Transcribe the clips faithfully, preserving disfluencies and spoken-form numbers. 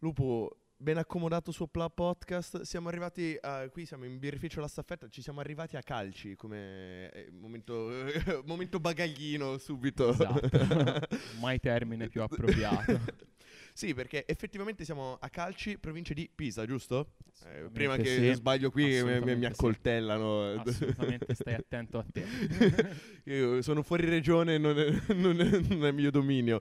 Lupo, ben accomodato su Hoplà Podcast. Siamo arrivati a, qui siamo in birrificio La Staffetta, ci siamo arrivati a calci come eh, momento, eh, momento bagaglino subito. Esatto. Mai termine più appropriato. Sì, perché effettivamente siamo a calci, provincia di Pisa, giusto? Eh, prima che sì. sbaglio qui mi, mi accoltellano. Sì. Assolutamente stai attento a te. Io sono fuori regione, non è, non è, non è mio dominio.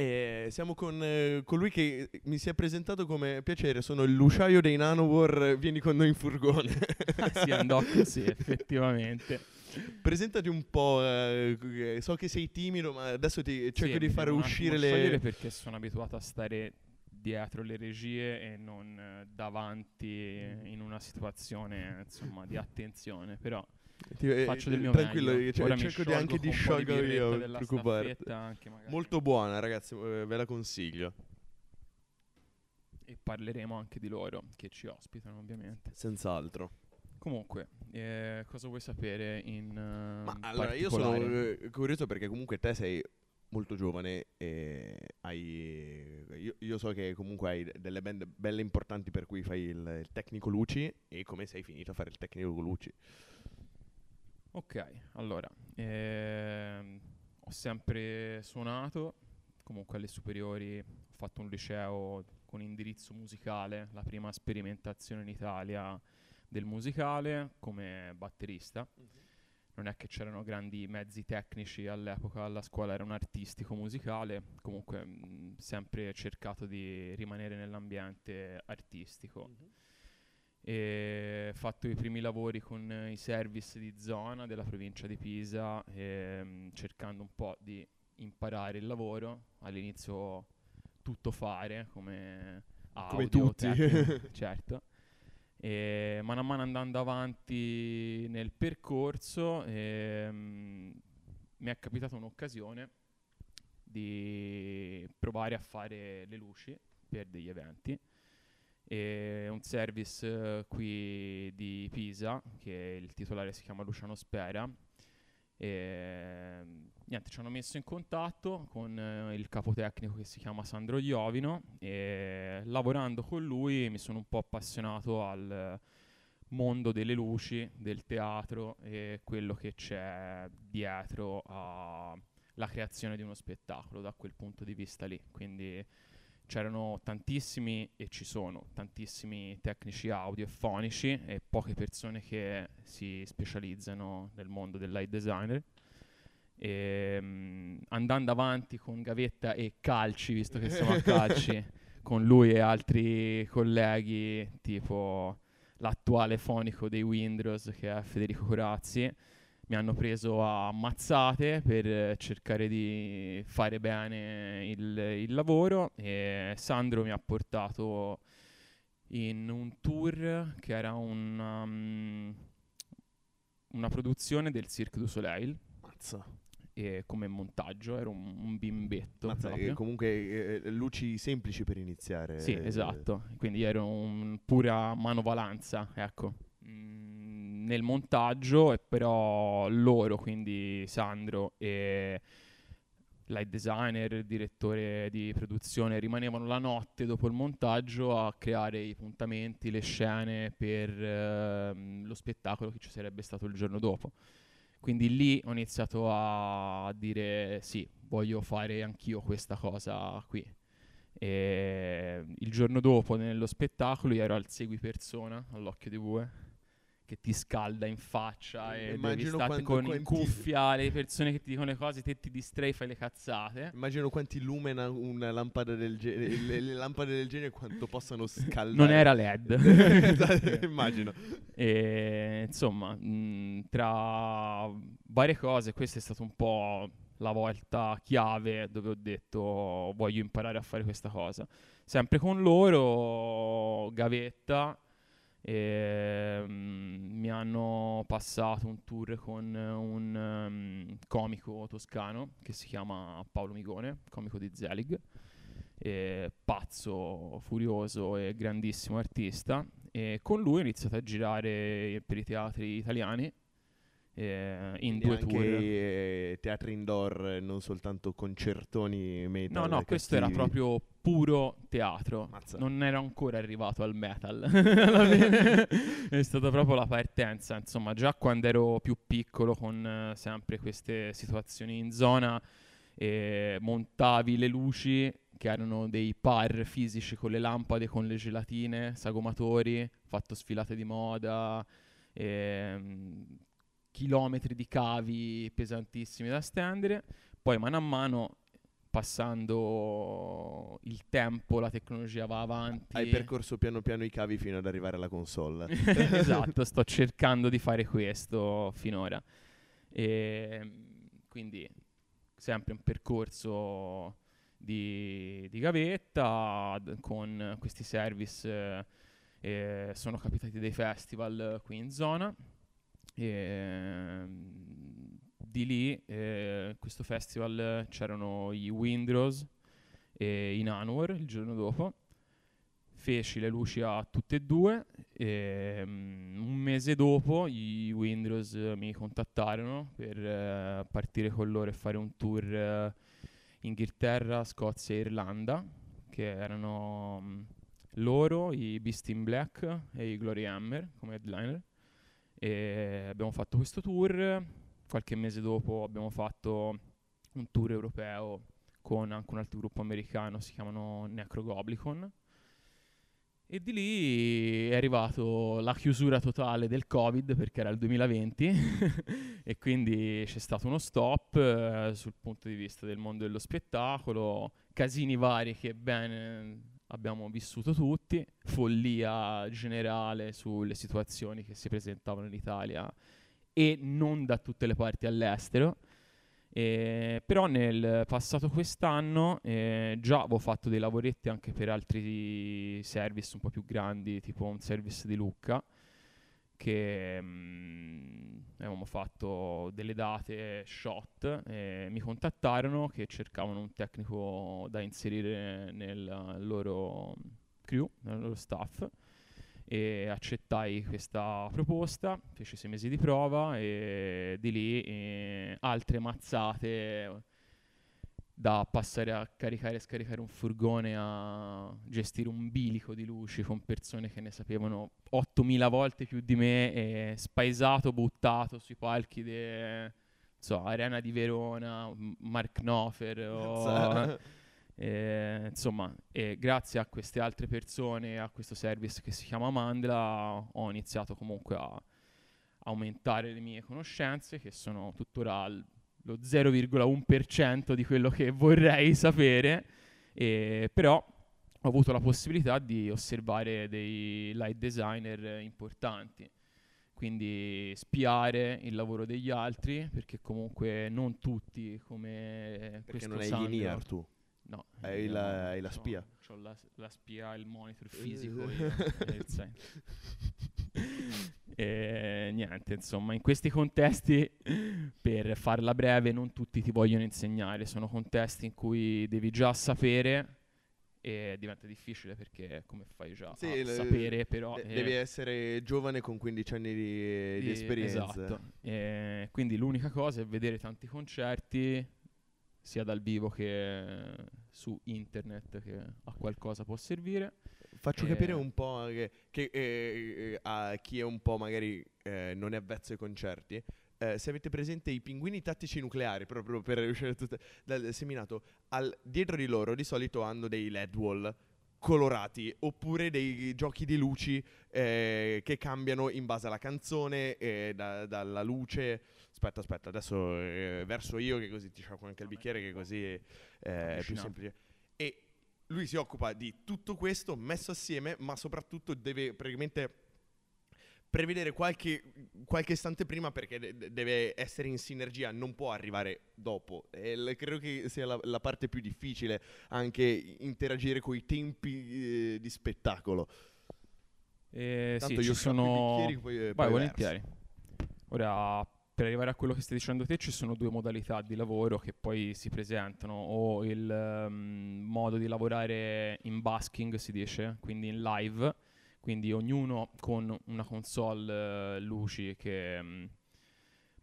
Eh, siamo con eh, colui che mi si è presentato come piacere, sono il Luciano dei Nanowar, vieni con noi in furgone. Ah, sì, andò così, effettivamente. Presentati un po', eh, so che sei timido, ma adesso ti cerco sì, di fare uscire le... Sì, perché sono abituato a stare dietro le regie e non davanti in una situazione, insomma, di attenzione, però... Ti, faccio del mio tranquillo, meglio. Cioè, cerco di anche di sciogliere io, non preoccuparti. Anche molto buona, ragazzi, eh, ve la consiglio. E parleremo anche di loro che ci ospitano, ovviamente. Senz'altro. Comunque, eh, cosa vuoi sapere in uh, Ma allora io sono eh, curioso perché comunque te sei molto giovane e hai io, io so che comunque hai delle band belle importanti per cui fai il, il tecnico luci. E come sei finito a fare il tecnico luci? Ok, allora, ehm, ho sempre suonato, comunque alle superiori ho fatto un liceo con indirizzo musicale, la prima sperimentazione in Italia del musicale come batterista. Mm-hmm. Non è che c'erano grandi mezzi tecnici all'epoca, alla scuola era un artistico musicale, comunque mh, sempre cercato di rimanere nell'ambiente artistico. Mm-hmm. E fatto i primi lavori con eh, i service di zona della provincia di Pisa, ehm, cercando un po' di imparare il lavoro. All'inizio tutto fare come audio, come tutti, tecnico, certo. E man mano andando avanti nel percorso ehm, mi è capitata un'occasione di provare a fare le luci per degli eventi. È un service uh, qui di Pisa, che il titolare si chiama Luciano Spera. E, niente, ci hanno messo in contatto con uh, il capotecnico che si chiama Sandro Iovino e lavorando con lui mi sono un po' appassionato al mondo delle luci, del teatro e quello che c'è dietro alla creazione di uno spettacolo da quel punto di vista lì. Quindi c'erano tantissimi, e ci sono tantissimi tecnici audio e fonici e poche persone che si specializzano nel mondo del light designer. E, um, andando avanti con gavetta e calci, visto che siamo a calci, con lui e altri colleghi, tipo l'attuale fonico dei Wind Rose, che è Federico Corazzi, mi hanno preso a mazzate per cercare di fare bene il, il lavoro e Sandro mi ha portato in un tour che era un, um, una produzione del Cirque du Soleil. Mazza. E come montaggio, era un, un bimbetto. Mazza, proprio. Comunque eh, luci semplici per iniziare. Sì, esatto, quindi ero un pura manovalanza, ecco. Mm. Nel montaggio, e però loro, quindi Sandro e light designer, direttore di produzione, rimanevano la notte dopo il montaggio a creare i puntamenti, le scene per ehm, lo spettacolo che ci sarebbe stato il giorno dopo. Quindi lì ho iniziato a dire sì, voglio fare anch'io questa cosa qui. E il giorno dopo nello spettacolo io ero al seguipersona, all'occhio di bue, che ti scalda in faccia e immagino devi stare con in cuffia le persone che ti dicono le cose, te ti distrai, fai le cazzate. Immagino quanti lumena una lampada del genere, le, le lampade del genere quanto possano scaldare. Non era L E D. Immagino. E, insomma, mh, tra varie cose, questa è stata un po' la volta chiave dove ho detto voglio imparare a fare questa cosa. Sempre con loro, gavetta, E, um, mi hanno passato un tour con un um, comico toscano che si chiama Paolo Migone, comico di Zelig, e, pazzo, furioso e grandissimo artista, e con lui ho iniziato a girare per i teatri italiani eh, in due tour. Anche teatri indoor, non soltanto concertoni metal. No, no, cattivi. Questo era proprio puro teatro. Mazza. Non era ancora arrivato al metal. Alla fine è stata proprio la partenza, insomma, già quando ero più piccolo con eh, sempre queste situazioni in zona, eh, montavi le luci che erano dei par fisici con le lampade, con le gelatine, sagomatori, fatto sfilate di moda, ehm, chilometri di cavi pesantissimi da stendere. Poi mano a mano, passando il tempo, la tecnologia va avanti. Hai percorso piano piano i cavi fino ad arrivare alla console. Esatto, sto cercando di fare questo finora. E quindi sempre un percorso Di, di gavetta con questi service. Eh, sono capitati dei festival qui in zona e di lì eh, questo festival c'erano gli Wind Rose e i Nanowar. Il giorno dopo feci le luci a tutte e due e um, un mese dopo gli Wind Rose mi contattarono per eh, partire con loro e fare un tour eh, Inghilterra, Scozia e Irlanda, che erano mh, loro, i Beast in Black e i Glory Hammer come headliner. E abbiamo fatto questo tour. Qualche mese dopo abbiamo fatto un tour europeo con anche un altro gruppo americano, si chiamano Necrogoblicon. E di lì è arrivato la chiusura totale del Covid, perché era il duemilaventi e quindi c'è stato uno stop eh, sul punto di vista del mondo dello spettacolo, casini vari che ben abbiamo vissuto tutti, follia generale sulle situazioni che si presentavano in Italia e non da tutte le parti all'estero. Eh, però nel passato quest'anno eh, già avevo fatto dei lavoretti anche per altri service un po' più grandi, tipo un service di Lucca, che mh, avevamo fatto delle date shot, eh, mi contattarono che cercavano un tecnico da inserire nel loro crew, nel loro staff, e accettai questa proposta, feci sei mesi di prova e di lì e altre mazzate da passare a caricare e scaricare un furgone a gestire un bilico di luci con persone che ne sapevano ottomila volte più di me e spaesato, buttato sui palchi de, so, Arena di Verona, Mark Knopfer o... Eh, insomma, eh, grazie a queste altre persone, a questo service che si chiama Mandla, ho iniziato comunque a aumentare le mie conoscenze, che sono tuttora al, lo zero virgola uno per cento di quello che vorrei sapere, eh, però ho avuto la possibilità di osservare dei light designer importanti, quindi spiare il lavoro degli altri, perché comunque non tutti come questo Sandro... Perché non hai gli N I A R tu? No, hai io, la, hai la spia. C'ho la, la spia, il monitor fisico. Io, e, niente, insomma, in questi contesti, per farla breve, non tutti ti vogliono insegnare. Sono contesti in cui devi già sapere e diventa difficile, perché come fai già sì, a l- sapere, però... De- eh, devi essere giovane con quindici anni di, di, di esperienza. Esatto. E, quindi l'unica cosa è vedere tanti concerti, sia dal vivo che su internet, che a qualcosa può servire. Faccio eh, capire un po' che, che eh, a chi è un po' magari eh, non è avvezzo ai concerti, eh, se avete presente i Pinguini Tattici Nucleari, proprio per riuscire tutto dal seminato, al, dietro di loro di solito hanno dei L E D wall colorati, oppure dei giochi di luci eh, che cambiano in base alla canzone, eh, da, dalla luce. Aspetta, aspetta, adesso eh, verso io, che così ti sciacquo anche il bicchiere, che così eh, è più semplice. E lui si occupa di tutto questo messo assieme, ma soprattutto deve praticamente prevedere qualche, qualche istante prima, perché de- deve essere in sinergia, non può arrivare dopo. E l- credo che sia la, la parte più difficile, anche interagire con i tempi eh, di spettacolo. Eh, Tanto sì, io ci sono... bicchieri, poi, eh, vai, volentieri. Ora, per arrivare a quello che stai dicendo te, ci sono due modalità di lavoro che poi si presentano, o il um, modo di lavorare in busking, si dice, quindi in live, quindi ognuno con una console eh, luci che mh,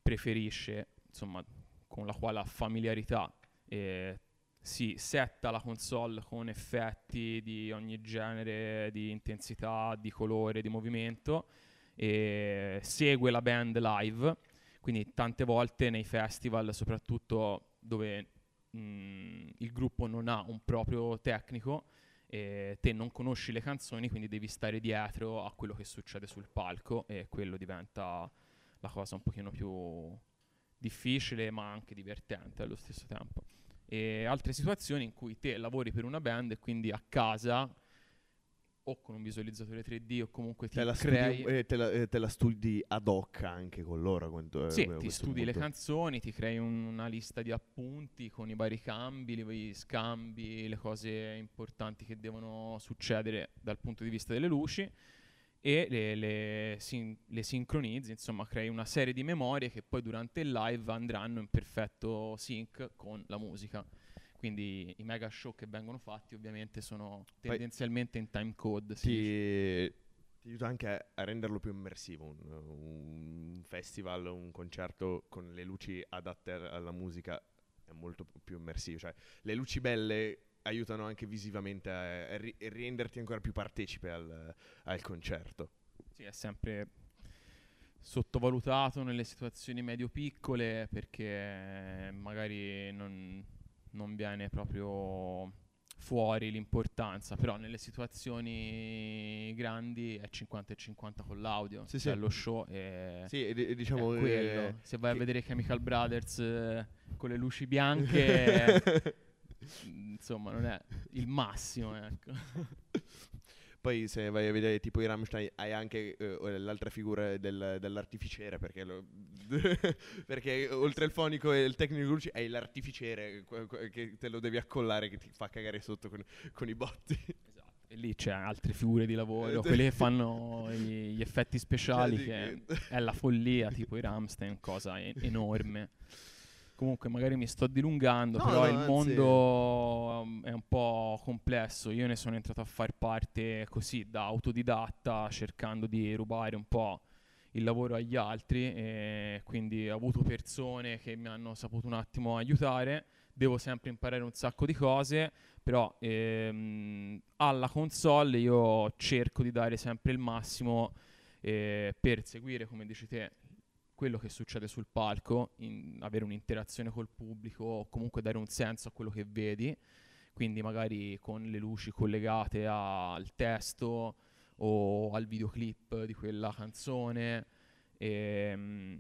preferisce, insomma, con la quale ha familiarità, eh, si setta la console con effetti di ogni genere, di intensità, di colore, di movimento, e segue la band live. Quindi tante volte nei festival, soprattutto dove mh, il gruppo non ha un proprio tecnico, eh, te non conosci le canzoni, quindi devi stare dietro a quello che succede sul palco, e quello diventa la cosa un pochino più difficile ma anche divertente allo stesso tempo. E altre situazioni in cui te lavori per una band e quindi a casa o con un visualizzatore tre D o comunque ti te la crei studi, eh, te, la, eh, te la studi ad hoc anche con loro quanto, eh, sì, ti studi punto. le canzoni, ti crei un, una lista di appunti con i vari cambi, gli scambi, le cose importanti che devono succedere dal punto di vista delle luci, e le, le, sin, le sincronizzi, insomma crei una serie di memorie che poi durante il live andranno in perfetto sync con la musica. Quindi i mega show che vengono fatti ovviamente sono tendenzialmente in time code. Ti, ti aiuta anche a, a renderlo più immersivo, un, un festival, un concerto con le luci adatte alla musica è molto più immersivo, cioè le luci belle aiutano anche visivamente a, a, ri, a renderti ancora più partecipe al, al concerto. Sì, è sempre sottovalutato nelle situazioni medio-piccole perché magari non, non viene proprio fuori l'importanza, però nelle situazioni grandi è cinquanta e cinquanta con l'audio, sì, cioè sì. Lo show è, sì, e, e diciamo è quello. Eh, Se vai a vedere Chemical Brothers eh, con le luci bianche... eh, insomma non è il massimo, ecco. Poi se vai a vedere tipo i Rammstein hai anche eh, l'altra figura del, dell'artificiere, perché lo perché oltre il fonico e il tecnico luci hai l'artificiere che te lo devi accollare, che ti fa cagare sotto con, con i botti. Esatto. E lì c'è altre figure di lavoro, quelle che fanno gli, gli effetti speciali, cioè, che è la follia, tipo i Rammstein, cosa en- enorme. Comunque magari mi sto dilungando, no, però no, il mondo um, è un po' complesso. Io ne sono entrato a far parte così, da autodidatta, cercando di rubare un po' il lavoro agli altri, e quindi ho avuto persone che mi hanno saputo un attimo aiutare. Devo sempre imparare un sacco di cose, però ehm, alla console io cerco di dare sempre il massimo eh, per seguire, come dici te, quello che succede sul palco, in avere un'interazione col pubblico o comunque dare un senso a quello che vedi, quindi magari con le luci collegate a, al testo o al videoclip di quella canzone, e,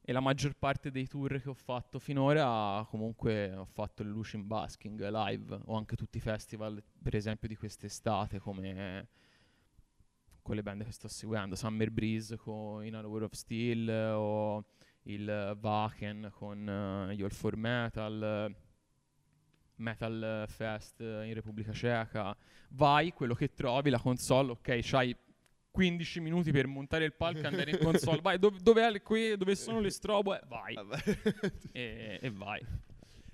e la maggior parte dei tour che ho fatto finora comunque ho fatto le luci in basking live, o anche tutti i festival per esempio di quest'estate come... con le band che sto seguendo, Summer Breeze con In A World Of Steel o il Vaken con uh, All for Metal, Metal Fest in Repubblica Ceca. Vai, quello che trovi, la console, ok, c'hai quindici minuti per montare il palco e andare in console, vai, dov- dov'è qui, dove sono le strobo, eh, vai, e, e vai.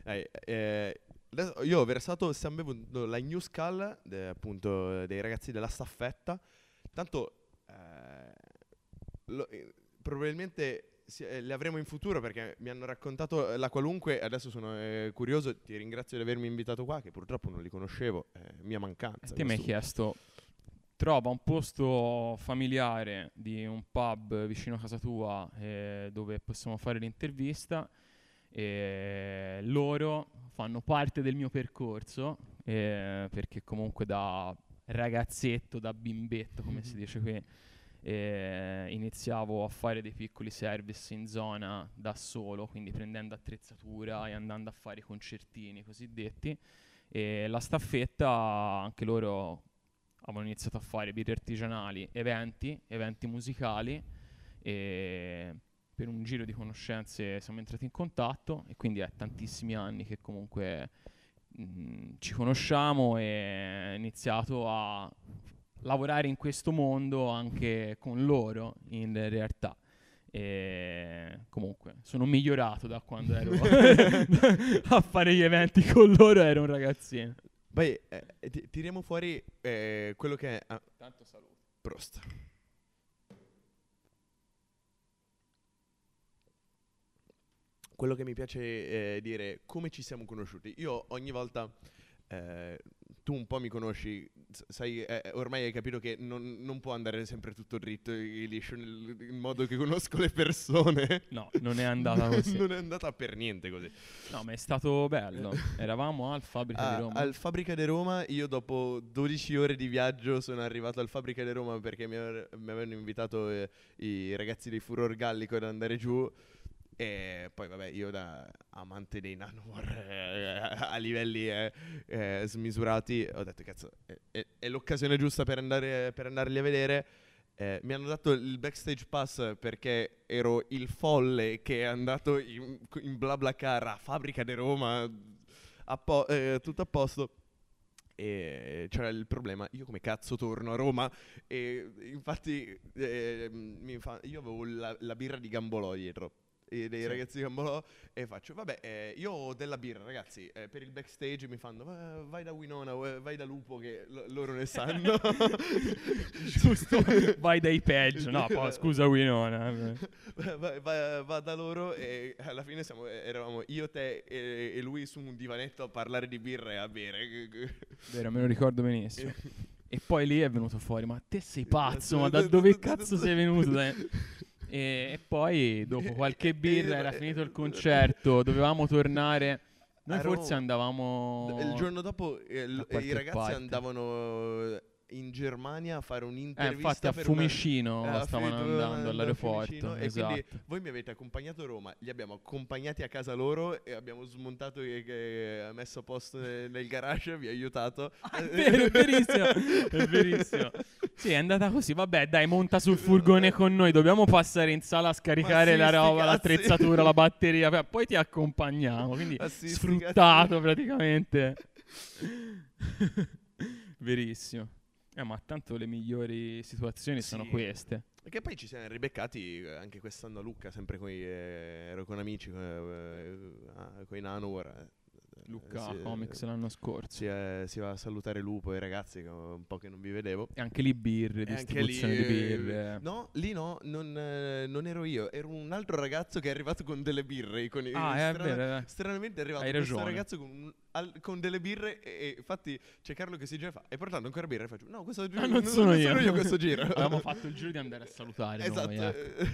Hey, eh. Adesso io ho versato, stiamo bevendo la New Skull, de, appunto, dei ragazzi della Staffetta. Tanto eh, lo, eh, probabilmente si, eh, le avremo in futuro, perché mi hanno raccontato la qualunque. Adesso sono eh, curioso, ti ringrazio di avermi invitato qua, che purtroppo non li conoscevo, eh, mia mancanza. E te mi hai chiesto, trova un posto familiare di un pub vicino a casa tua eh, dove possiamo fare l'intervista. E loro fanno parte del mio percorso, eh, perché comunque da... ragazzetto, da bimbetto, come si dice qui, eh, iniziavo a fare dei piccoli service in zona da solo, quindi prendendo attrezzatura e andando a fare i concertini cosiddetti. E la Staffetta, anche loro avevano iniziato a fare birre artigianali, eventi, eventi musicali, e per un giro di conoscenze siamo entrati in contatto, e quindi è tantissimi anni che comunque ci conosciamo, e ho iniziato a lavorare in questo mondo anche con loro in realtà, e comunque sono migliorato da quando ero a fare gli eventi con loro, ero un ragazzino. Poi eh, t- tiriamo fuori eh, quello che è ah. Tanto saluto Prost. quello che mi piace eh, dire, come ci siamo conosciuti. Io ogni volta, eh, tu un po' mi conosci, sai, eh, ormai hai capito che non, non può andare sempre tutto dritto e liscio nel, nel modo che conosco le persone. No, non è andata così. Non è andata per niente così. No, ma è stato bello. Eravamo al Fabbrica ah, di Roma. Al Fabbrica di Roma, io dopo dodici ore di viaggio sono arrivato al Fabbrica di Roma perché mi, av- mi avevano invitato eh, i ragazzi dei Furor Gallico ad andare giù. E poi vabbè, io da amante dei Nanowar eh, a livelli eh, eh, smisurati ho detto cazzo, è, è, è l'occasione giusta per, andare, per andarli a vedere. Eh, mi hanno dato il backstage pass perché ero il folle che è andato in, in BlaBlaCar a Fabbrica di Roma a po- eh, tutto a posto. E c'era il problema, io come cazzo torno a Roma? E infatti eh, mi fa, io avevo la, la birra di Gambolò dietro e dei sì. ragazzi di Gambolò, e faccio vabbè eh, io ho della birra ragazzi, eh, per il backstage mi fanno vai da Winona, vai da Lupo che l- loro ne sanno. Giusto, vai dai peggio, no po- scusa Winona. va, va, va da loro, e alla fine siamo, eravamo io, te e, e lui su un divanetto a parlare di birra e a bere. Vero, me lo ricordo benissimo. E poi lì è venuto fuori, ma te sei pazzo, ma da dove cazzo sei venuto? Dai? E poi dopo qualche birra era finito il concerto, dovevamo tornare. Noi forse andavamo il giorno dopo eh, l- i ragazzi parte. andavano in Germania a fare un'intervista, eh, infatti a per Fiumicino una... stavano andando all'aeroporto, e esatto. Quindi voi mi avete accompagnato a Roma, li abbiamo accompagnati a casa loro e abbiamo smontato e, e messo a posto nel garage e vi ho aiutato. Ah, è vero, è verissimo, è verissimo. Sì, è andata così, vabbè dai, monta sul furgone con noi, dobbiamo passare in sala a scaricare sì, la roba, l'attrezzatura, la batteria, poi ti accompagniamo, quindi sì, sfruttato praticamente. Verissimo. Eh, ma tanto le migliori situazioni sì. sono queste. Perché poi ci siamo ribeccati anche quest'anno a Lucca, sempre coi, eh, ero con amici, con eh, i Nanowar. Lucca eh, Comics eh, l'anno scorso. Si, eh, si va a salutare Lupo e i ragazzi, che un po' che non vi vedevo. E anche lì birre, distribuzione lì, di birre. No, lì no, non, eh, non ero io, ero un altro ragazzo che è arrivato con delle birre. Con ah, eh, strana- è vero, eh. Stranamente è arrivato Hai questo ragione. ragazzo con un... Al, con delle birre, e, e infatti c'è Carlo che si gira e fa e portando ancora birra, e faccio no questo gi- ah, non, non sono non io, sono io questo giro. Abbiamo fatto il giro di andare a salutare esatto noi, ecco.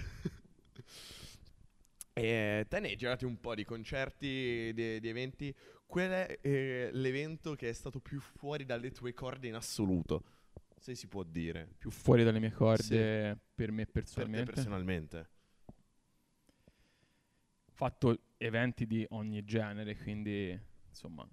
E te ne hai girati un po' di concerti, di, di eventi. Qual è eh, l'evento che è stato più fuori dalle tue corde in assoluto, se si può dire? Più fuori dalle mie corde sì. per me personalmente. Per te personalmente fatto eventi di ogni genere, quindi insomma,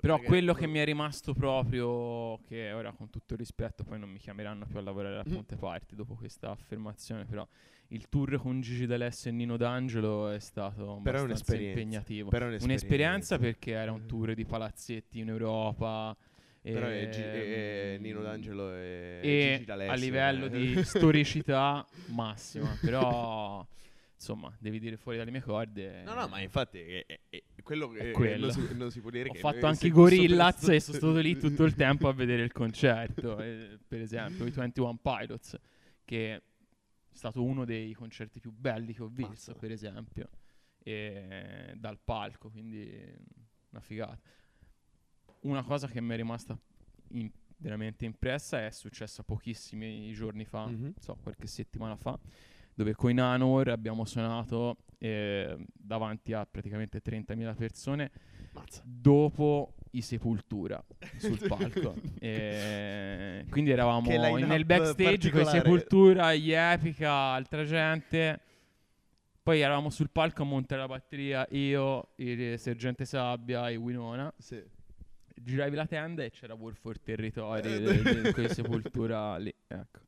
però perché quello che mi è rimasto proprio, che ora con tutto il rispetto poi non mi chiameranno più a lavorare a Ponte Parti dopo questa affermazione, però il tour con Gigi D'Alessio e Nino D'Angelo è stato però abbastanza impegnativo, però un'esperienza. un'esperienza perché era un tour di palazzetti in Europa. Però e G- e Nino D'Angelo e, e Gigi D'Alessio a livello eh. di storicità massima, però insomma, devi dire fuori dalle mie corde. No, no, ma infatti eh, eh, quello, eh, quello. Non, si, non si può dire. Ho che fatto anche i Gorillaz e sono stato lì tutto il tempo a vedere il concerto. eh, Per esempio i twenty one Pilots, che è stato uno dei concerti più belli che ho visto. Pazzo. Per esempio e, dal palco, quindi una figata. Una cosa che mi è rimasta in, veramente impressa è successa pochissimi giorni fa, mm-hmm. so, qualche settimana fa, dove con i Nanowar abbiamo suonato eh, davanti a praticamente trentamila persone. Mazza. Dopo i Sepultura sul palco. E quindi eravamo nel backstage con i Sepultura, gli Epica, altra gente. Poi eravamo sul palco a montare la batteria, io, il Sergente Sabbia e Winona. Sì. Giravi la tenda e c'era War for Territory de- de- de- con i Sepultura lì, ecco.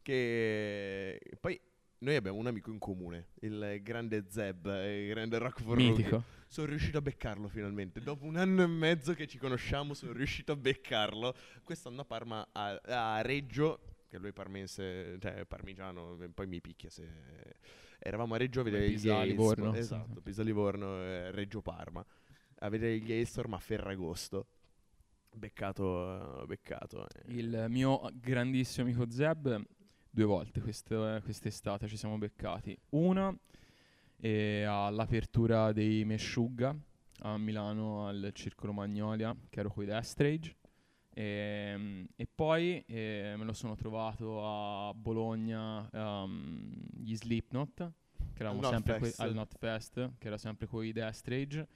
Che poi noi abbiamo un amico in comune, il grande Zeb, il grande rock for rock. Sono riuscito a beccarlo finalmente. Dopo un anno e mezzo che ci conosciamo, sono riuscito a beccarlo. Quest'anno a Parma, a, a Reggio, che lui è parmense, cioè parmigiano, poi mi picchia se... Eravamo a Reggio a vedere gli Pisa Livorno. Esatto, Pisa Livorno, eh, Reggio Parma, a vedere gli Gaystorm a Ferragosto. Beccato, beccato. Eh. Il mio grandissimo amico Zeb... Due volte quest, eh, quest'estate ci siamo beccati. Una e all'apertura dei Meshuggah a Milano al Circo Romagnolia, che ero con i Destrage. E, e poi eh, me lo sono trovato a Bologna, um, gli Slipknot, che eravamo Not sempre que- al Not Fest, che era sempre con i Destrage,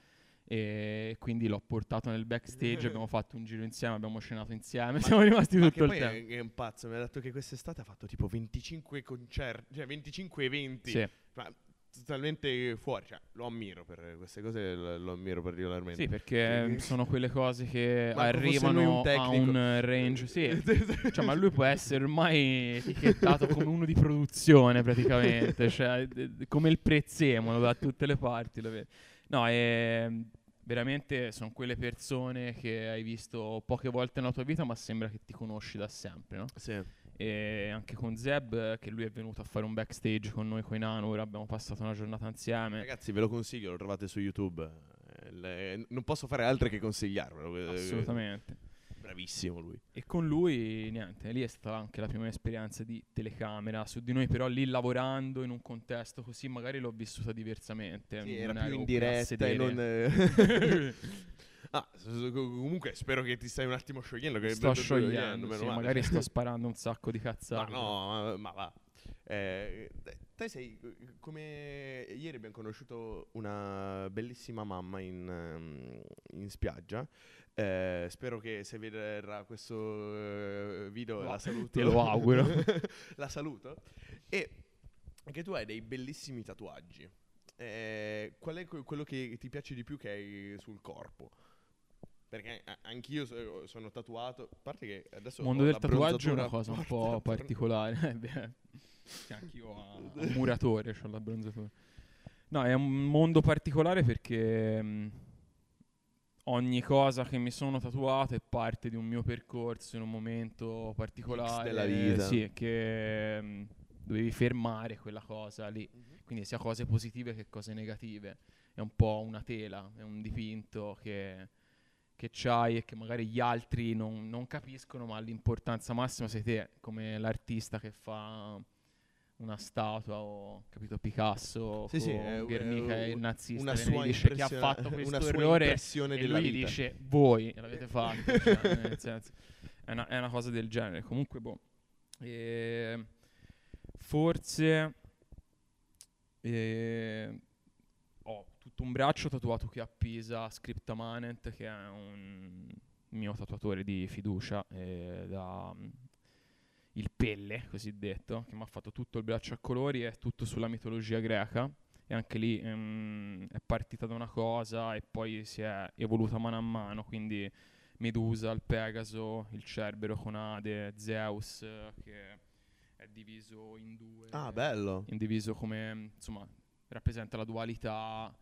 e quindi l'ho portato nel backstage, abbiamo fatto un giro insieme, abbiamo scenato insieme, ma siamo rimasti tutto il tempo. È un pazzo, mi ha detto che quest'estate ha fatto tipo venticinque concerti, cioè venticinque eventi, sì. Ma totalmente fuori, cioè, lo ammiro per queste cose, lo, lo ammiro particolarmente. Sì, perché sono quelle cose che Marco arrivano un a un range, sì. Cioè, ma lui può essere ormai etichettato come uno di produzione praticamente, cioè, come il prezzemolo da tutte le parti, lo vedi. No, e veramente sono quelle persone che hai visto poche volte nella tua vita, ma sembra che ti conosci da sempre, no? Sì. E anche con Zeb, che lui è venuto a fare un backstage con noi coi Nanowar, abbiamo passato una giornata insieme. Ragazzi, ve lo consiglio, lo trovate su YouTube. Le... Non posso fare altro che consigliarvelo. Assolutamente. Bravissimo lui. E con lui, niente, lì è stata anche la prima esperienza di telecamera su di noi, però lì lavorando in un contesto così magari l'ho vissuta diversamente. Sì, non era più in diretta e non... Ah, comunque spero che ti stai un attimo sciogliendo. Che sto sciogliendo, sì, magari sto sparando un sacco di cazzate. Ma no, ma va. Eh, te sei come ieri abbiamo conosciuto una bellissima mamma in, in spiaggia. Eh, spero che se vedrà questo video no, la saluto. Te lo auguro. La saluto. E che tu hai dei bellissimi tatuaggi. Eh, qual è quello che ti piace di più che hai sul corpo? Perché anch'io so, sono tatuato. A parte che adesso il mondo del tatuaggio è una cosa un po' particolare. Anch'io ho un muratore, ho l'abbronzatura. No, è un mondo particolare perché mh, ogni cosa che mi sono tatuato è parte di un mio percorso in un momento particolare della vita. Sì, che mh, dovevi fermare quella cosa lì. Mm-hmm. Quindi sia cose positive che cose negative. È un po' una tela, è un dipinto che... che c'hai e che magari gli altri non, non capiscono, ma l'importanza massima sei te, come l'artista che fa una statua o, capito, Picasso sì, con sì, Guernica e il nazista, una sua dice chi ha fatto questo sua errore impressione e della lui vita. Dice voi l'avete fatto, cioè, nel senso, è, una, è una cosa del genere. Comunque boh, e forse e oh, un braccio tatuato qui a Pisa, Scriptamanent, che è un mio tatuatore di fiducia, eh, da, um, il Pelle, cosiddetto, che mi ha fatto tutto il braccio a colori, è tutto sulla mitologia greca, e anche lì um, è partita da una cosa e poi si è evoluta mano a mano, quindi Medusa, il Pegaso, il Cerbero con Ade, Zeus, eh, che è diviso in due. Ah, bello! È diviso come, insomma, rappresenta la dualità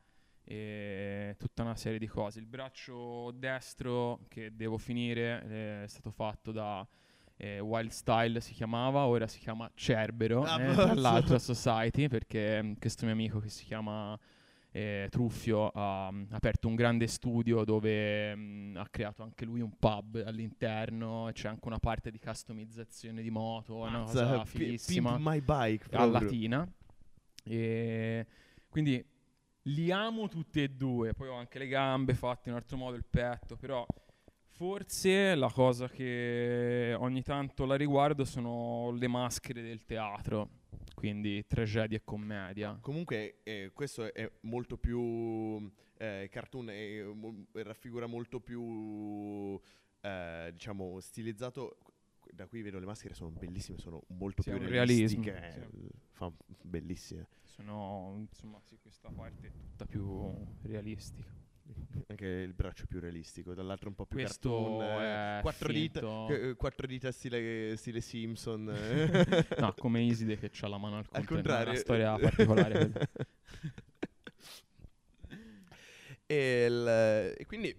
e tutta una serie di cose. Il braccio destro che devo finire è stato fatto da eh, Wild Style, si chiamava, ora si chiama Cerbero, ah, eh, tra l'altro a Society, perché questo mio amico che si chiama eh, Truffio ha, ha aperto un grande studio dove mh, ha creato anche lui un pub all'interno, c'è anche una parte di customizzazione di moto, ah, una cosa fighissima, Pimp My Bike a Latina, e quindi li amo tutti e due. Poi ho anche le gambe fatte in un altro modo, il petto, però forse la cosa che ogni tanto la riguardo sono le maschere del teatro, quindi tragedia e commedia. Comunque eh, questo è molto più eh, cartoon, è, mo- raffigura molto più eh, diciamo stilizzato. Da qui vedo le maschere, sono bellissime, sono molto sì, più realistiche, realismo, sì. Fan, bellissime. Sono, insomma, sì, questa parte è tutta più realistica. Anche il braccio è più realistico, dall'altro un po' più questo cartoon. Quattro dita, eh, quattro dita stile, stile Simpson. No, come Iside che c'ha la mano al contrario. Al contrario. È una storia particolare. e, il, e quindi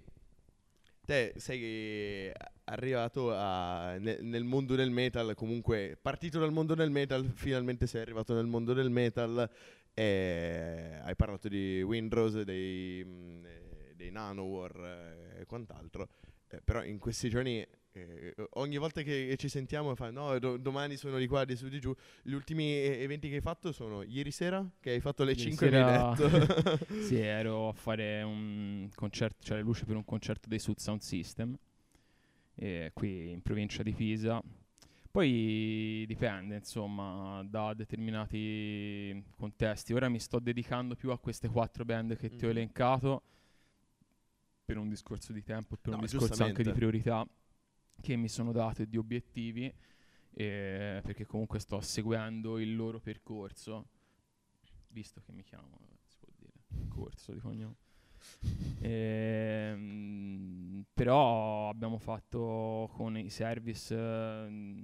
te sei... arrivato a, ne, nel mondo del metal, comunque partito dal mondo del metal, finalmente sei arrivato nel mondo del metal, eh, hai parlato di Wind Rose, dei, dei Nanowar e eh, quant'altro, eh, però in questi giorni Eh, ogni volta che ci sentiamo fa no do- domani sono di qua, di su, di giù. Gli ultimi eventi che hai fatto sono ieri sera, che hai fatto alle cinque di letto. Sì, ero a fare un concerto, cioè le luci per un concerto dei Sud Sound System, eh, qui in provincia di Pisa. Poi dipende, insomma, da determinati contesti. Ora mi sto dedicando più a queste quattro band che mm. ti ho elencato, per un discorso di tempo, per no, un discorso anche di priorità che mi sono dato e di obiettivi, eh, perché comunque sto seguendo il loro percorso, visto che mi chiamo, si può dire, corso di cognome. Eh, però abbiamo fatto con i service eh,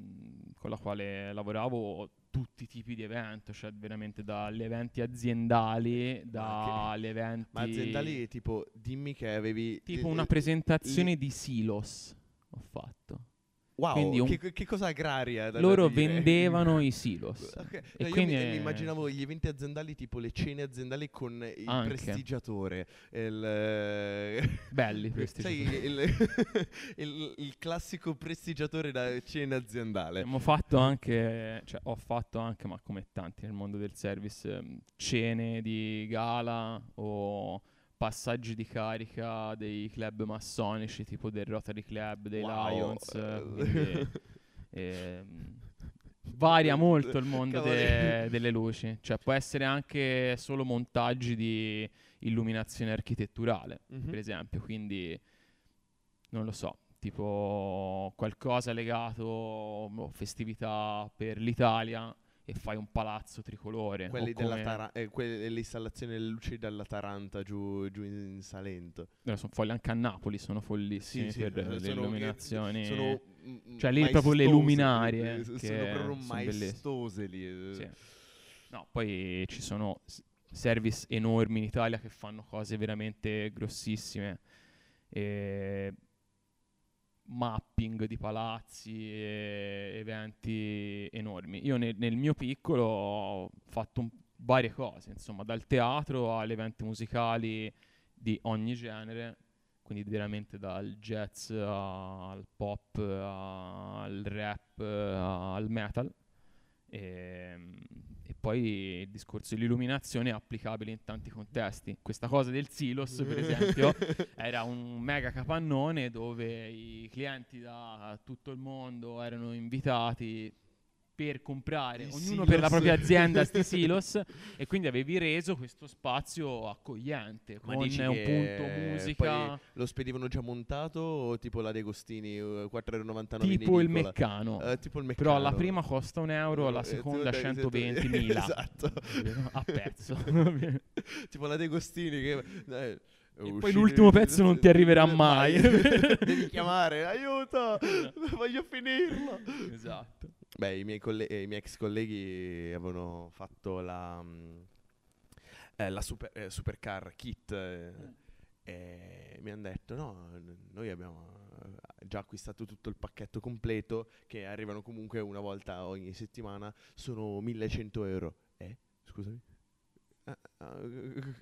con la quale lavoravo tutti i tipi di evento, cioè veramente dagli eventi aziendali, dagli okay. eventi ma aziendali, tipo dimmi che avevi tipo una presentazione li... di silos ho fatto. Wow, quindi un... che, che cosa agraria da loro da vendevano i silos. Okay. E no, quindi io mi, eh... mi immaginavo gli eventi aziendali tipo le cene aziendali con il anche. prestigiatore, il... belli prestigiatori. Sai, il, il, il classico prestigiatore da cena aziendale. Abbiamo fatto anche, cioè, ho fatto anche, ma come tanti nel mondo del service, cene di gala o passaggi di carica dei club massonici, tipo del Rotary Club, dei wow. Lions, quindi, eh, varia molto il mondo de- delle luci, cioè può essere anche solo montaggi di illuminazione architetturale, mm-hmm. per esempio, quindi non lo so, tipo qualcosa legato a festività per l'Italia, e fai un palazzo tricolore. Quelli della Tara- eh, que- l'installazione delle luci dalla Taranta giù, giù in Salento. No, sono folli, anche a Napoli sono follissimi, sì, per sì, le sono illuminazioni. Sono cioè lì maestose, proprio le luminarie. Sono proprio maestose lì. Sì. No, poi ci sono service enormi in Italia che fanno cose veramente grossissime. E mapping di palazzi, e eventi enormi. Io nel, nel mio piccolo ho fatto un, varie cose, insomma, dal teatro agli eventi musicali di ogni genere, quindi veramente dal jazz al pop al rap al metal, e, e poi il discorso dell'illuminazione è applicabile in tanti contesti. Questa cosa del silos, per esempio, era un mega capannone dove i clienti da tutto il mondo erano invitati per comprare, ognuno silos. per la propria azienda, sti silos, e quindi avevi reso questo spazio accogliente, ma con un punto musica. Lo spedivano già montato o tipo la De Agostini quattro e novantanove? Tipo il meccano. Uh, tipo il meccano. Però la prima costa un euro, no, la seconda eh, centoventimila. Esatto. A pezzo. Tipo la De Agostini che... Eh, E poi l'ultimo pezzo non ti arriverà mai. Devi chiamare, aiuto, voglio finirlo. Esatto. Beh, i miei, coll- eh, i miei ex colleghi avevano fatto la, eh, la super, eh, supercar kit eh, e mi hanno detto no, noi abbiamo già acquistato tutto il pacchetto completo che arrivano comunque una volta ogni settimana, sono millecento euro. Eh, scusami?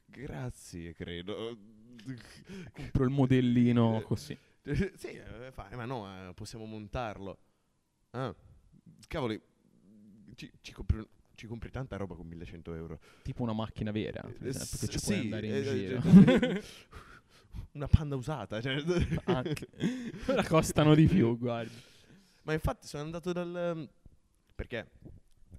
Grazie, credo. Compro il modellino così. Sì, fai, ma no, possiamo montarlo. Ah, cavoli, ci, ci, compri, ci compri tanta roba con millecento euro. Tipo una macchina vera, per esempio, che ci S- puoi sì, andare in eh, giro. Cioè, una Panda usata. Cioè. Anche. Ora costano di più, guarda. Ma infatti sono andato dal... Perché...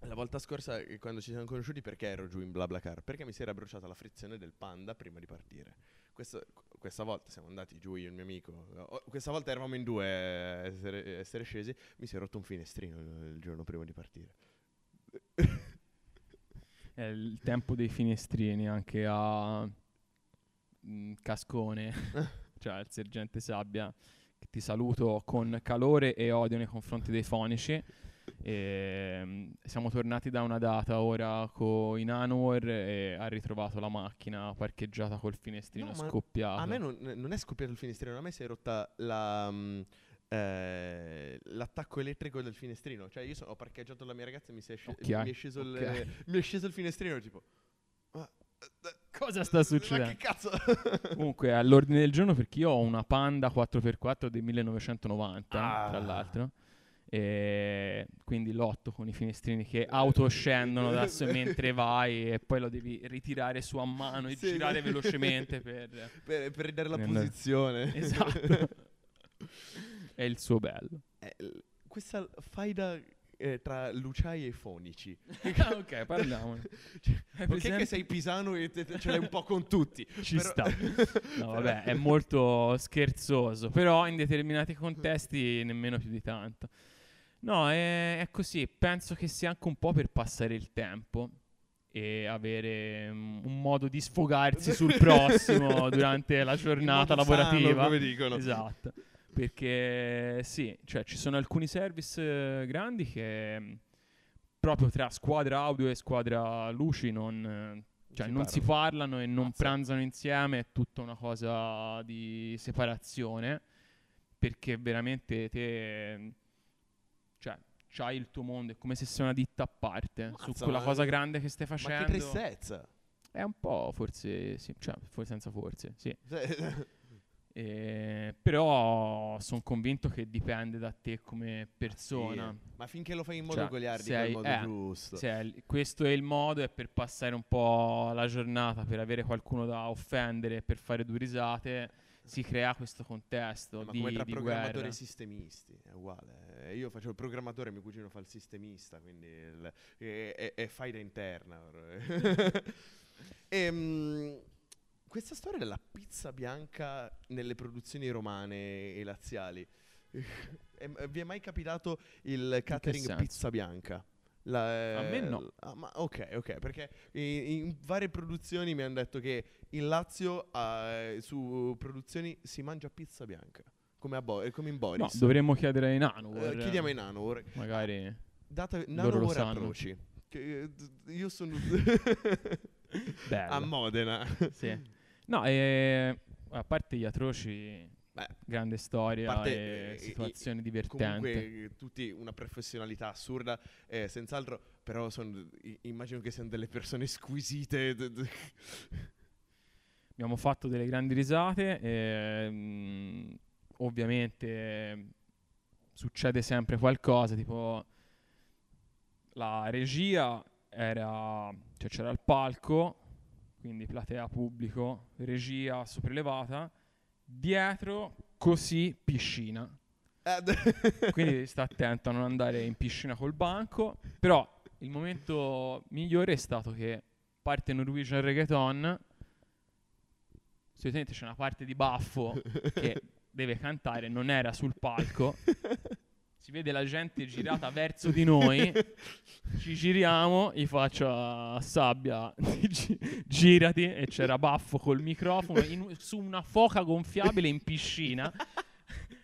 La volta scorsa, quando ci siamo conosciuti, perché ero giù in BlaBlaCar? Perché mi si era bruciata la frizione del Panda prima di partire. Questo, questa volta siamo andati giù io e il mio amico. Questa volta eravamo in due a essere, essere scesi. Mi si è rotto un finestrino il giorno prima di partire. È il tempo dei finestrini anche a mh, Cascone, cioè al sergente Sabbia, che ti saluto con calore e odio nei confronti dei fonici. E siamo tornati da una data ora con i Nanowar e ha ritrovato la macchina parcheggiata col finestrino no, scoppiato. A me non, non è scoppiato il finestrino, a me si è rotta la, um, eh, l'attacco elettrico del finestrino. Cioè io so, ho parcheggiato la mia ragazza e mi, si è, sc- okay. mi, è sceso okay. il, mi è sceso il finestrino tipo... Ma, uh, cosa sta succedendo? Ma che cazzo? Comunque, all'ordine del giorno, perché io ho una Panda quattro per quattro del millenovecentonovanta, ah. tra l'altro. E quindi lotto con i finestrini che autoscendono da sé mentre vai e poi lo devi ritirare su a mano e sì, girare velocemente per, per, per dare la posizione. Esatto. È il suo bello. Eh, questa faida eh, tra Luciai e Fonici. Ah, ok, parliamone. Cioè, perché che sei pisano e te, te ce l'hai un po' con tutti. Ci però... sta. No, vabbè, è molto scherzoso, però in determinati contesti nemmeno più di tanto. No, è, è così, penso che sia anche un po' per passare il tempo e avere um, un modo di sfogarsi sul prossimo durante la giornata lavorativa, sano, come dicono. Esatto, perché sì, cioè ci sono alcuni service eh, grandi che proprio tra squadra audio e squadra luci non, cioè, si, non si parlano e non Mazza. pranzano insieme, è tutta una cosa di separazione, perché veramente te... Cioè, c'hai il tuo mondo, è come se sei una ditta a parte. Mazza, su quella cosa grande che stai facendo. Ma che tristezza! È un po' forse, sì, cioè, forse senza forse, sì. E, però sono convinto che dipende da te come persona. Sì. Ma finché lo fai in modo cioè, goliardico è il modo eh, giusto. Se questo è il modo, è per passare un po' la giornata, per avere qualcuno da offendere, per fare due risate... Si crea questo contesto. Ma di, come tra di programmatore guerra. E sistemisti è uguale. Io facevo il programmatore, mio cugino fa il sistemista, quindi il, è, è, è faida interna. E, mh, questa storia della pizza bianca nelle produzioni romane e laziali, e, vi è mai capitato il catering pizza bianca? La, a me no. La, ma ok, ok, perché in, in varie produzioni mi hanno detto che in Lazio uh, su produzioni si mangia pizza bianca, come, a Bo- come in Boris. No, dovremmo chiedere ai Nanowar. Uh, chiediamo ai Nanowar. Magari data Nanowar a Troci. Che, io sono a Modena. Sì. No, eh, a parte gli atroci... Beh, grande storia parte, e eh, situazione eh, divertente. Comunque tutti una professionalità assurda, eh, senz'altro, però son, immagino che siano delle persone squisite. Abbiamo fatto delle grandi risate, eh, ovviamente eh, succede sempre qualcosa, tipo la regia era, cioè c'era il palco, quindi platea, pubblico, regia sopraelevata. Dietro, così, piscina. Quindi sta attento a non andare in piscina col banco. Però il momento migliore è stato che parte Norwegian Reggaeton. Solitamente c'è una parte di baffo che deve cantare, non era sul palco. Si vede la gente girata verso di noi. Ci giriamo, gli faccio a Sabbia, girati, e c'era Baffo col microfono in, su una foca gonfiabile in piscina.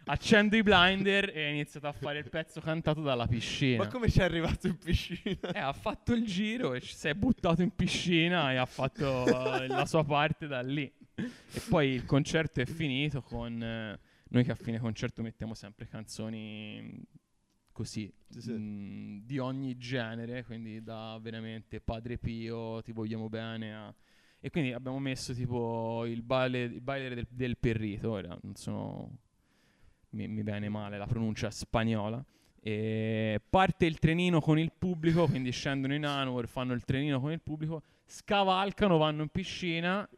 Accendo i blinder e ha iniziato a fare il pezzo cantato dalla piscina. Ma come ci è arrivato in piscina? Eh, ha fatto il giro e ci si è buttato in piscina e ha fatto la sua parte da lì. E poi il concerto è finito con... Eh, noi che a fine concerto mettiamo sempre canzoni così, sì, sì. Mh, di ogni genere, quindi da veramente Padre Pio, Ti vogliamo bene, a... e quindi abbiamo messo tipo il baile, il baile del, del Perrito, ora non sono, mi, mi viene male la pronuncia spagnola, e parte il trenino con il pubblico, quindi scendono i Nanowar, fanno il trenino con il pubblico, scavalcano, vanno in piscina...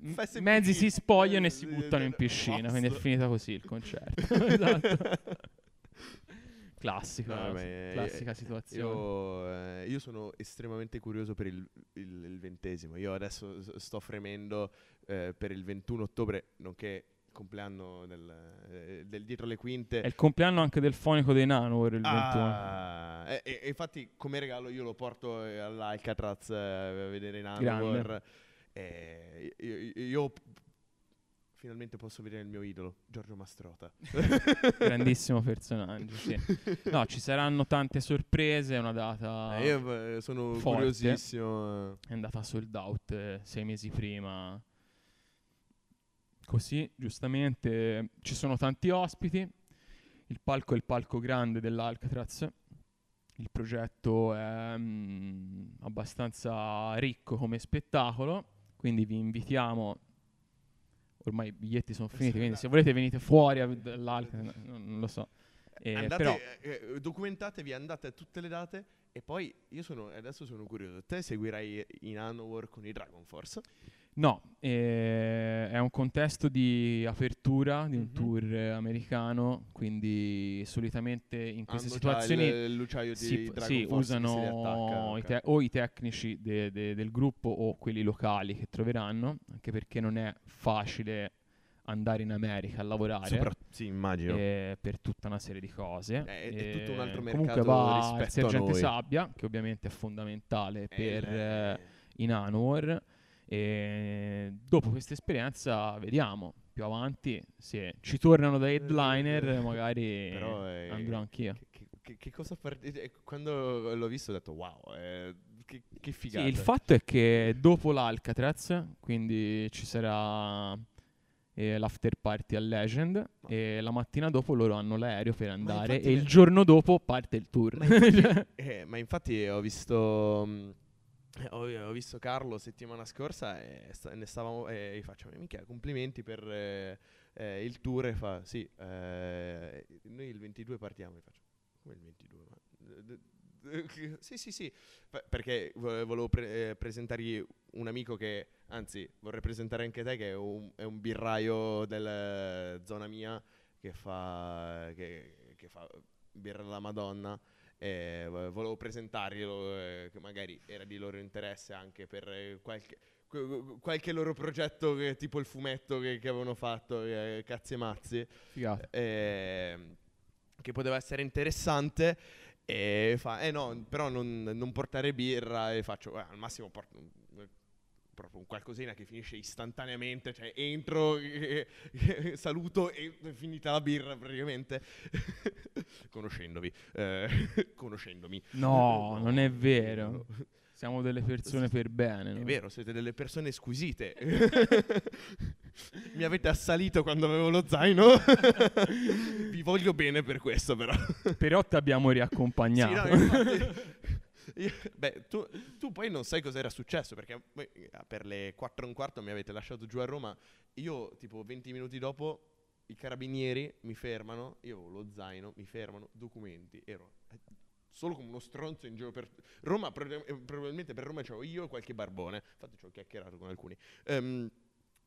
Mezzi si spogliano e si buttano in piscina. Quindi è finita così il concerto. Esatto. Classico, no, vabbè, classica io, situazione. Io, io sono estremamente curioso per il, il, il ventesimo. Io adesso sto fremendo eh, per il ventuno ottobre, nonché il compleanno del, eh, del dietro le quinte. È il compleanno anche del fonico dei Nanowar. Il ah, ventuno. E, e infatti, come regalo, io lo porto all'Alcatraz eh, a vedere i Nanowar. Grande. Eh, io, io, io finalmente posso vedere il mio idolo Giorgio Mastrota. Grandissimo personaggio, sì. No, ci saranno tante sorprese, è una data eh, io sono forte. Curiosissimo, è andata sold out eh, sei mesi prima, così giustamente ci sono tanti ospiti. Il palco è il palco grande dell'Alcatraz. Il progetto è mm, abbastanza ricco come spettacolo. Quindi vi invitiamo. Ormai i biglietti sono finiti, quindi se volete venite fuori dall'altra, non lo so. Eh, andate, però eh, documentatevi, andate a tutte le date. E poi io sono, adesso sono curioso, te seguirai i Nanowar con i Dragon Force? No, eh, è un contesto di apertura di un mm-hmm. tour americano, quindi solitamente in queste Hanno situazioni il, si, di si usano attacca, okay. i te- o i tecnici de- de- del gruppo o quelli locali che troveranno, anche perché non è facile andare in America a lavorare. Sopra- sì, immagino. Eh, per tutta una serie di cose. Eh, eh, è tutto un altro mercato va rispetto Sergente a noi. Sabbia, che ovviamente è fondamentale eh, per eh, eh. i Nanowar. E dopo questa esperienza vediamo più avanti se ci tornano da headliner, magari però, eh, andrò anch'io. Che, che, che cosa par- quando l'ho visto ho detto wow, eh, che, che figata. Sì, il fatto è che dopo l'Alcatraz, quindi ci sarà eh, l'after party a Legend, ma e la mattina dopo loro hanno l'aereo per andare e il giorno dopo parte il tour. Ma infatti, eh, ma infatti ho visto... Mh, Ho visto Carlo settimana scorsa e ne stavamo e gli faccio minchia, complimenti per eh, eh, il tour e fa sì eh, noi il ventidue partiamo e faccio come il ventidue ma? sì sì sì P- perché volevo pre- eh, presentargli un amico che anzi vorrei presentare anche te che è un, è un birraio della zona mia che fa che, che fa birra alla Madonna. Eh, volevo presentarglielo eh, che magari era di loro interesse anche per eh, qualche, qu- qualche loro progetto che, tipo il fumetto che, che avevano fatto eh, cazzi e mazzi eh, che poteva essere interessante e fa eh no però non, non portare birra e faccio eh, al massimo porto proprio un qualcosina che finisce istantaneamente, cioè entro, eh, eh, saluto e eh, finita la birra praticamente, conoscendovi, eh, conoscendomi. No, no, non è vero, no. Siamo delle persone per bene. No? È vero, siete delle persone squisite. Mi avete assalito quando avevo lo zaino, vi voglio bene per questo però. Però ti abbiamo riaccompagnato. Sì, no, infatti... Beh, tu, tu poi non sai cos'era successo perché per le quattro e un quarto mi avete lasciato giù a Roma. Io tipo venti minuti dopo i carabinieri mi fermano, io avevo lo zaino, mi fermano, documenti, ero solo come uno stronzo in giro per Roma, probabilmente per Roma c'avevo io e qualche barbone, infatti ci ho chiacchierato con alcuni. Um,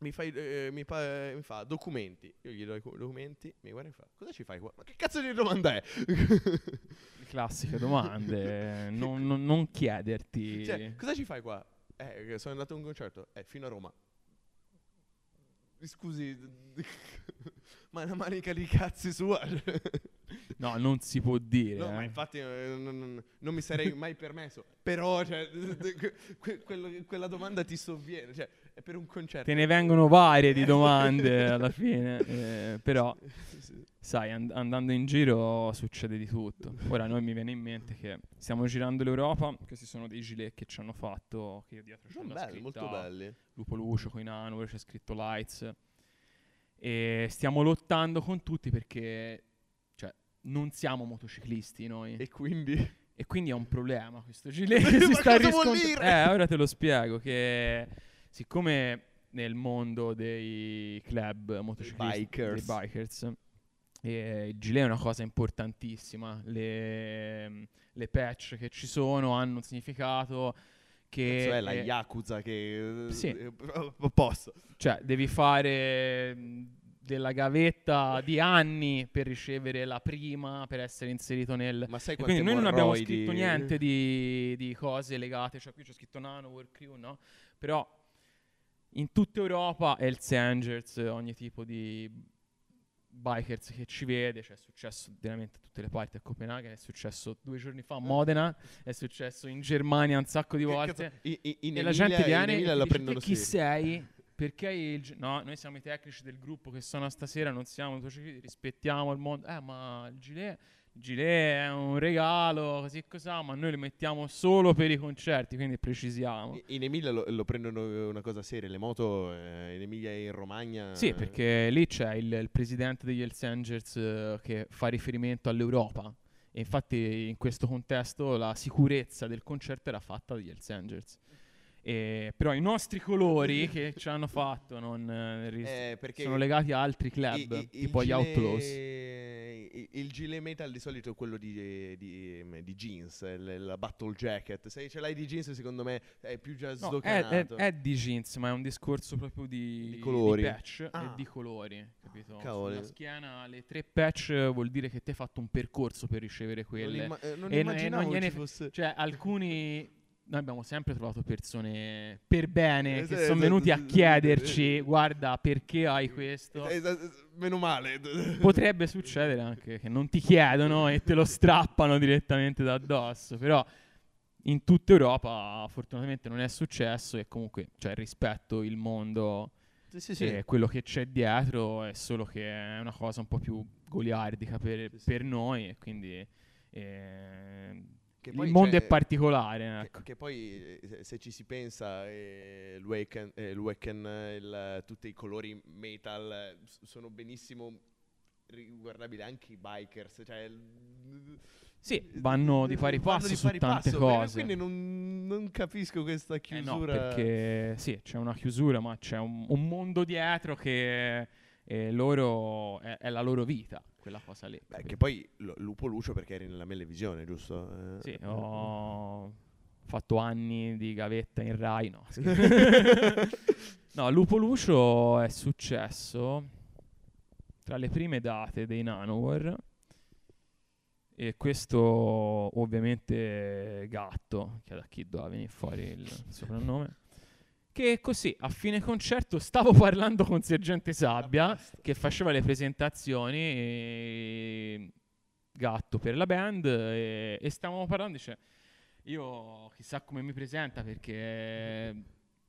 Mi, fai, eh, mi, fa, mi fa documenti, io gli do i documenti, mi guarda e mi fa cosa ci fai qua? Ma che cazzo di domanda è? Classiche domande, non, non, non chiederti. Cioè, cosa ci fai qua? Eh, sono andato a un concerto, eh, fino a Roma. Scusi, ma è una manica di cazzi sua. No, non si può dire. No, eh. ma infatti eh, non, non, non mi sarei mai permesso. Però, cioè, que, quello, quella domanda ti sovviene. Cioè, è per un concerto. Te ne vengono varie di domande alla fine. Eh, però, sì, sì. sai, and- andando in giro succede di tutto. Ora, a noi mi viene in mente che stiamo girando l'Europa. Questi sono dei gilet che ci hanno fatto. Che io dietro c'ho la scritta, molto belli. Lupo Lucio, con i Nanowar, c'è scritto Lights. E stiamo lottando con tutti perché... non siamo motociclisti noi. E quindi? E quindi è un problema questo gilet che si sta riscontrando. Eh, ora te lo spiego, che siccome nel mondo dei club motociclisti, dei bikers, dei bikers eh, il gilet è una cosa importantissima. Le, le patch che ci sono hanno un significato che... Cioè la Yakuza che... Sì. Eh, posso. Cioè, devi fare... della gavetta di anni per ricevere la prima, per essere inserito nel... Ma sai quanti noi non abbiamo scritto niente di, di cose legate, cioè qui c'è scritto Nanowar Crew, no? Però in tutta Europa Hells Angels, ogni tipo di bikers che ci vede, cioè è successo veramente a tutte le parti, a Copenaghen è successo due giorni fa a Modena, è successo in Germania un sacco di volte in, in, in e la gente viene e la dice, chi sei? Perché il, no, noi siamo i tecnici del gruppo che sono stasera, non siamo motociclisti, rispettiamo il mondo. Eh, ma il gilet, il gilet è un regalo, così cos'ha, ma noi lo mettiamo solo per i concerti, quindi precisiamo. In Emilia lo, lo prendono una cosa seria, le moto eh, in Emilia e in Romagna. Sì, perché lì c'è il, il presidente degli Hells Angels eh, che fa riferimento all'Europa. E infatti in questo contesto la sicurezza del concerto era fatta dagli Hells Angels. Eh, però i nostri colori che ci hanno fatto non, eh, sono legati a altri club, i, i, tipo gli Outlaws. Il, il gilet metal di solito è quello di, di, di jeans, la battle jacket. Se ce l'hai di jeans, secondo me è più già sdocanato. No, è, è, è di jeans, ma è un discorso proprio di, di colori, di patch ah. e di colori, capito? Cavoli. Sulla schiena le tre patch vuol dire che ti hai fatto un percorso per ricevere quelle. Non, imma- non e immaginavo non, e non ci fosse... Cioè, alcuni... Noi abbiamo sempre trovato persone per bene esatto, che sono venuti esatto, a chiederci esatto. guarda perché hai questo esatto, meno male. Potrebbe succedere anche che non ti chiedono e te lo strappano direttamente da addosso, però in tutta Europa fortunatamente non è successo e comunque cioè, rispetto il mondo sì, sì, sì. e quello che c'è dietro, è solo che è una cosa un po' più goliardica per, sì, per sì. noi e quindi... Eh, Che poi il mondo è particolare, ecco. che, che poi se ci si pensa eh, il Waken, eh, il Waken il, tutti i colori metal sono benissimo riguardabili anche i bikers, cioè il, sì, vanno di pari passo di pari su tante passo, cose. Quindi non, non capisco questa chiusura. Eh no, perché sì, c'è una chiusura, ma c'è un, un mondo dietro che eh, loro è, è la loro vita. Quella cosa lì. Beh, che poi l- Lupo Lucio perché eri nella Melevisione, giusto? Eh, sì, ho fatto anni di gavetta in Rai, no. No, Lupo Lucio è successo tra le prime date dei Nanowar e questo ovviamente Gatto, che da chi doveva venire fuori il soprannome. Che così a fine concerto stavo parlando con Sergente Sabbia che faceva le presentazioni e... Gatto per la band e, e stavamo parlando, dice io chissà come mi presenta perché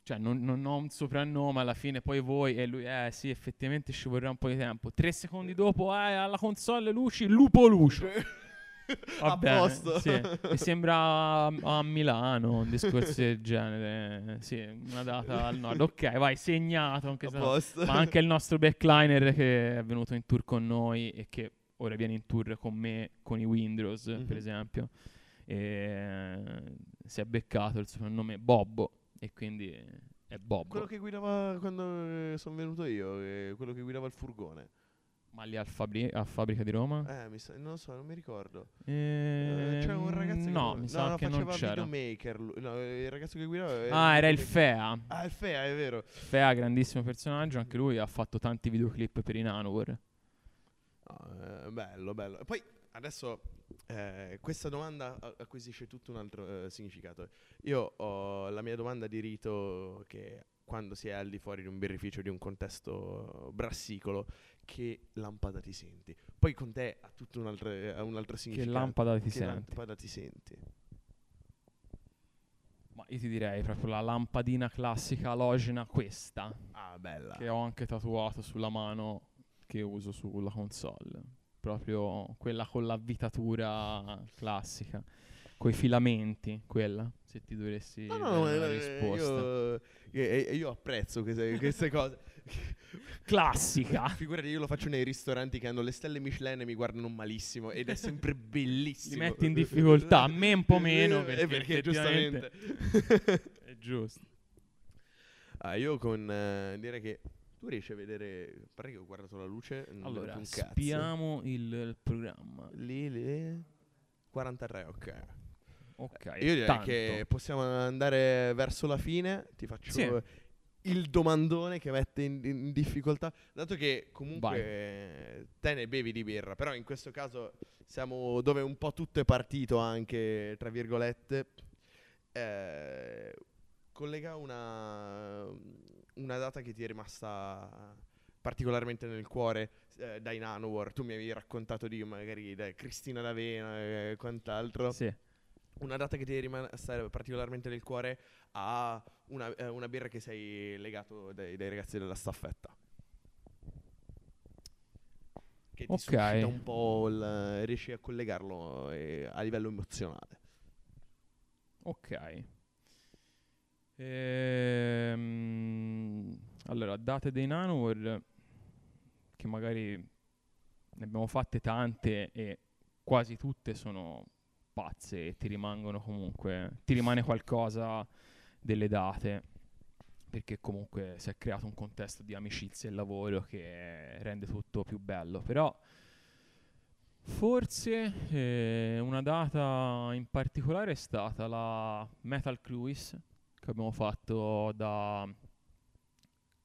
cioè, non, non ho un soprannome alla fine poi voi e lui eh sì effettivamente ci vorrà un po' di tempo, tre secondi dopo eh, alla console luci Lupo Lucio. Va bene, sì. Mi sembra a Milano un discorso del genere, sì, una data al nord, ok vai segnato anche se... Ma anche il nostro backliner che è venuto in tour con noi e che ora viene in tour con me con i Wind Rose mm-hmm. per esempio e... si è beccato il soprannome Bobbo e quindi è Bobbo quello che guidava quando sono venuto io, quello che guidava il furgone. Ma lì al Fabri- a Fabbrica di Roma? Eh, mi sa- non so, non mi ricordo. Eh, C'era un ragazzo no, che mi sa no, no, che non c'era. Videomaker, no, il ragazzo che guidava era Ah, era il Fea. Ah, il Fea, è vero. Fea, grandissimo personaggio, anche lui ha fatto tanti videoclip per i Nanowar. Oh, eh, bello, bello. E poi adesso eh, questa domanda acquisisce tutto un altro eh, significato. Io ho la mia domanda di rito che quando si è al di fuori di un birrificio, di un contesto brassicolo, che lampada ti senti? Poi con te ha tutto un altro, ha un altro significato. Che lampada ti che senti? Lampada ti senti? Ma io ti direi proprio la lampadina classica alogena questa. Ah, bella. Che ho anche tatuato sulla mano che uso sulla console. Proprio quella con l'avvitatura classica. Coi filamenti, quella, se ti dovessi no, no, dare una no, risposta. Io, io apprezzo queste, queste cose. Classica. Figurati, io lo faccio nei ristoranti che hanno le stelle Michelin e mi guardano malissimo ed è sempre bellissimo. Ti metti in difficoltà, a me un po' meno perché, perché giustamente è giusto. Ah, io con eh, dire che tu riesci a vedere, pare che ho guardato la luce, non allora, un cazzo. Spiamo il, il programma. Lì le quarantatré, ok. Ok. Io direi tanto. Che possiamo andare verso la fine, ti faccio sì. il domandone che mette in, in difficoltà, dato che comunque Vai. te ne bevi di birra, però in questo caso siamo dove un po' tutto è partito anche, tra virgolette, eh, collega una, una data che ti è rimasta particolarmente nel cuore eh, dai Nanowar, tu mi avevi raccontato di magari da Cristina d'Avena e eh, quant'altro. Sì. Una data che ti è rimasta particolarmente nel cuore a una, eh, una birra che sei legato dai, dai ragazzi della staffetta. Che ti okay. suscita un po', il, riesci a collegarlo eh, a livello emozionale. Ok. Ehm, allora, date dei Nanowar, che magari ne abbiamo fatte tante e quasi tutte sono... pazze e ti rimangono comunque, ti rimane qualcosa delle date, perché comunque si è creato un contesto di amicizia e lavoro che rende tutto più bello. Però forse eh, una data in particolare è stata la Metal Cruise che abbiamo fatto da,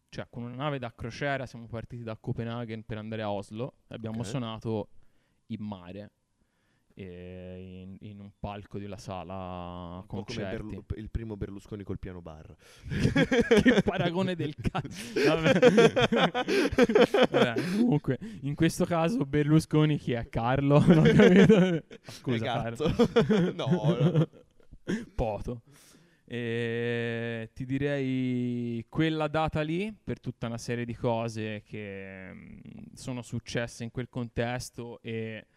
cioè con una nave da crociera siamo partiti da Copenaghen per andare a Oslo, abbiamo okay. suonato in mare e in, in un palco della sala un concerti. Come Berlu- il primo Berlusconi col piano bar. Che paragone del cazzo. Comunque in questo caso Berlusconi chi è? Carlo? Non ho capito. Scusa Carlo. No, no. Poto. E ti direi quella data lì per tutta una serie di cose che mh, sono successe in quel contesto e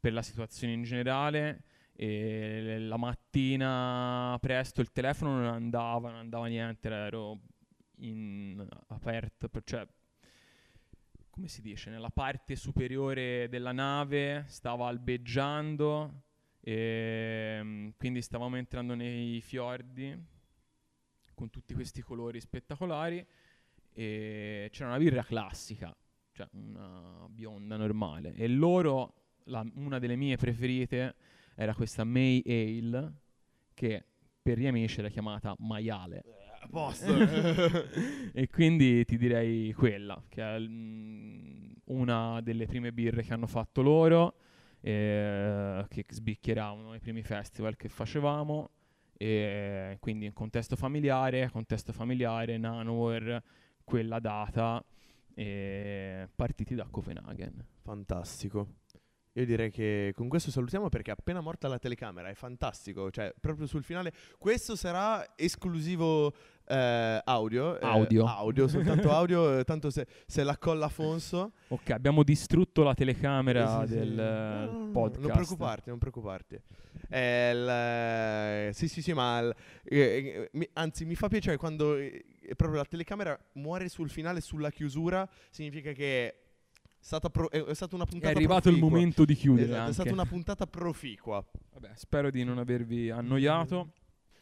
per la situazione in generale. E la mattina presto il telefono non andava, non andava niente, ero in aperto, cioè come si dice, nella parte superiore della nave stava albeggiando. E quindi stavamo entrando nei fiordi con tutti questi colori spettacolari e c'era una birra classica, cioè una bionda normale, e loro, la, una delle mie preferite era questa May Ale, che per gli amici era chiamata maiale. A posto. E quindi ti direi quella, che è una delle prime birre che hanno fatto loro, che sbicchierà uno dei primi festival che facevamo, e quindi in contesto familiare, contesto familiare, Nanowar, quella data, e partiti da Copenaghen. Fantastico. Io direi che con questo salutiamo perché è appena morta la telecamera, è fantastico, cioè proprio sul finale. Questo sarà esclusivo eh, audio, audio. Eh, audio, soltanto audio, tanto se, se la colla Afonso. Ok, abbiamo distrutto la telecamera eh, sì, del sì. No, no, no, podcast. Non preoccuparti, non preoccuparti. Eh, l, sì, sì, sì, ma... L, eh, mi, anzi, mi fa piacere quando eh, proprio la telecamera muore sul finale, sulla chiusura, significa che... Stata pro- è stata una puntata, è arrivato proficua. Il momento di chiudere. Esatto, è stata una puntata proficua. Vabbè, spero di non avervi annoiato.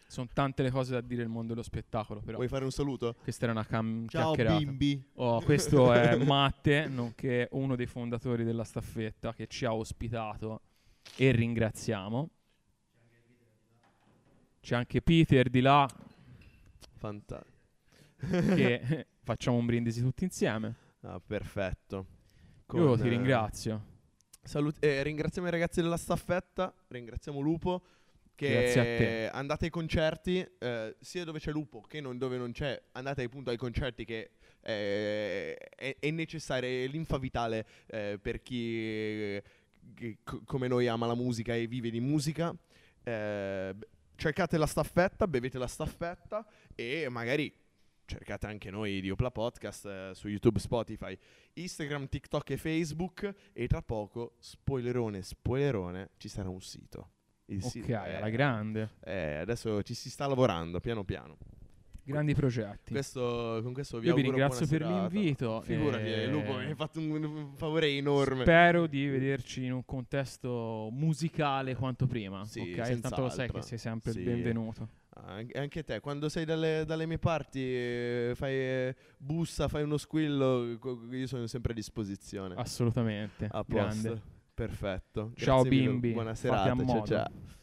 Sono tante le cose da dire nel mondo dello spettacolo. Però vuoi fare un saluto? Questa era una cam- Ciao, chiacchierata. Ciao bimbi. Oh, questo è Matte, nonché uno dei fondatori della staffetta, che ci ha ospitato e ringraziamo. C'è anche Peter di là. Fantastico. Che facciamo un brindisi tutti insieme. Ah, perfetto. Io ti ringrazio. Salut- eh, ringraziamo i ragazzi della staffetta, ringraziamo Lupo. Che Grazie a te. Andate ai concerti, eh, sia dove c'è Lupo che non dove non c'è, andate appunto ai concerti che eh, è, è necessaria, è linfa vitale eh, per chi che, come noi ama la musica e vive di musica. Eh, cercate la staffetta, bevete la staffetta e magari... Cercate anche noi di Hoplà Podcast eh, su YouTube, Spotify, Instagram, TikTok e Facebook. E tra poco, spoilerone, spoilerone, ci sarà un sito. Il ok, sito è, alla grande. Eh, adesso ci si sta lavorando piano piano. Grandi progetti. Questo, con questo vi Io auguro vi ringrazio per serata. L'invito. Figurati, eh, Lupo, mi hai fatto un, un favore enorme. Spero di vederci in un contesto musicale quanto prima. Sì, okay? Tanto lo sai che sei sempre sì. il benvenuto. Anche te, quando sei dalle, dalle mie parti, eh, fai eh, bussa, fai uno squillo, io sono sempre a disposizione. Assolutamente. A posto. Grande. Perfetto. Ciao bimbi. Buona serata. Ciao ciao.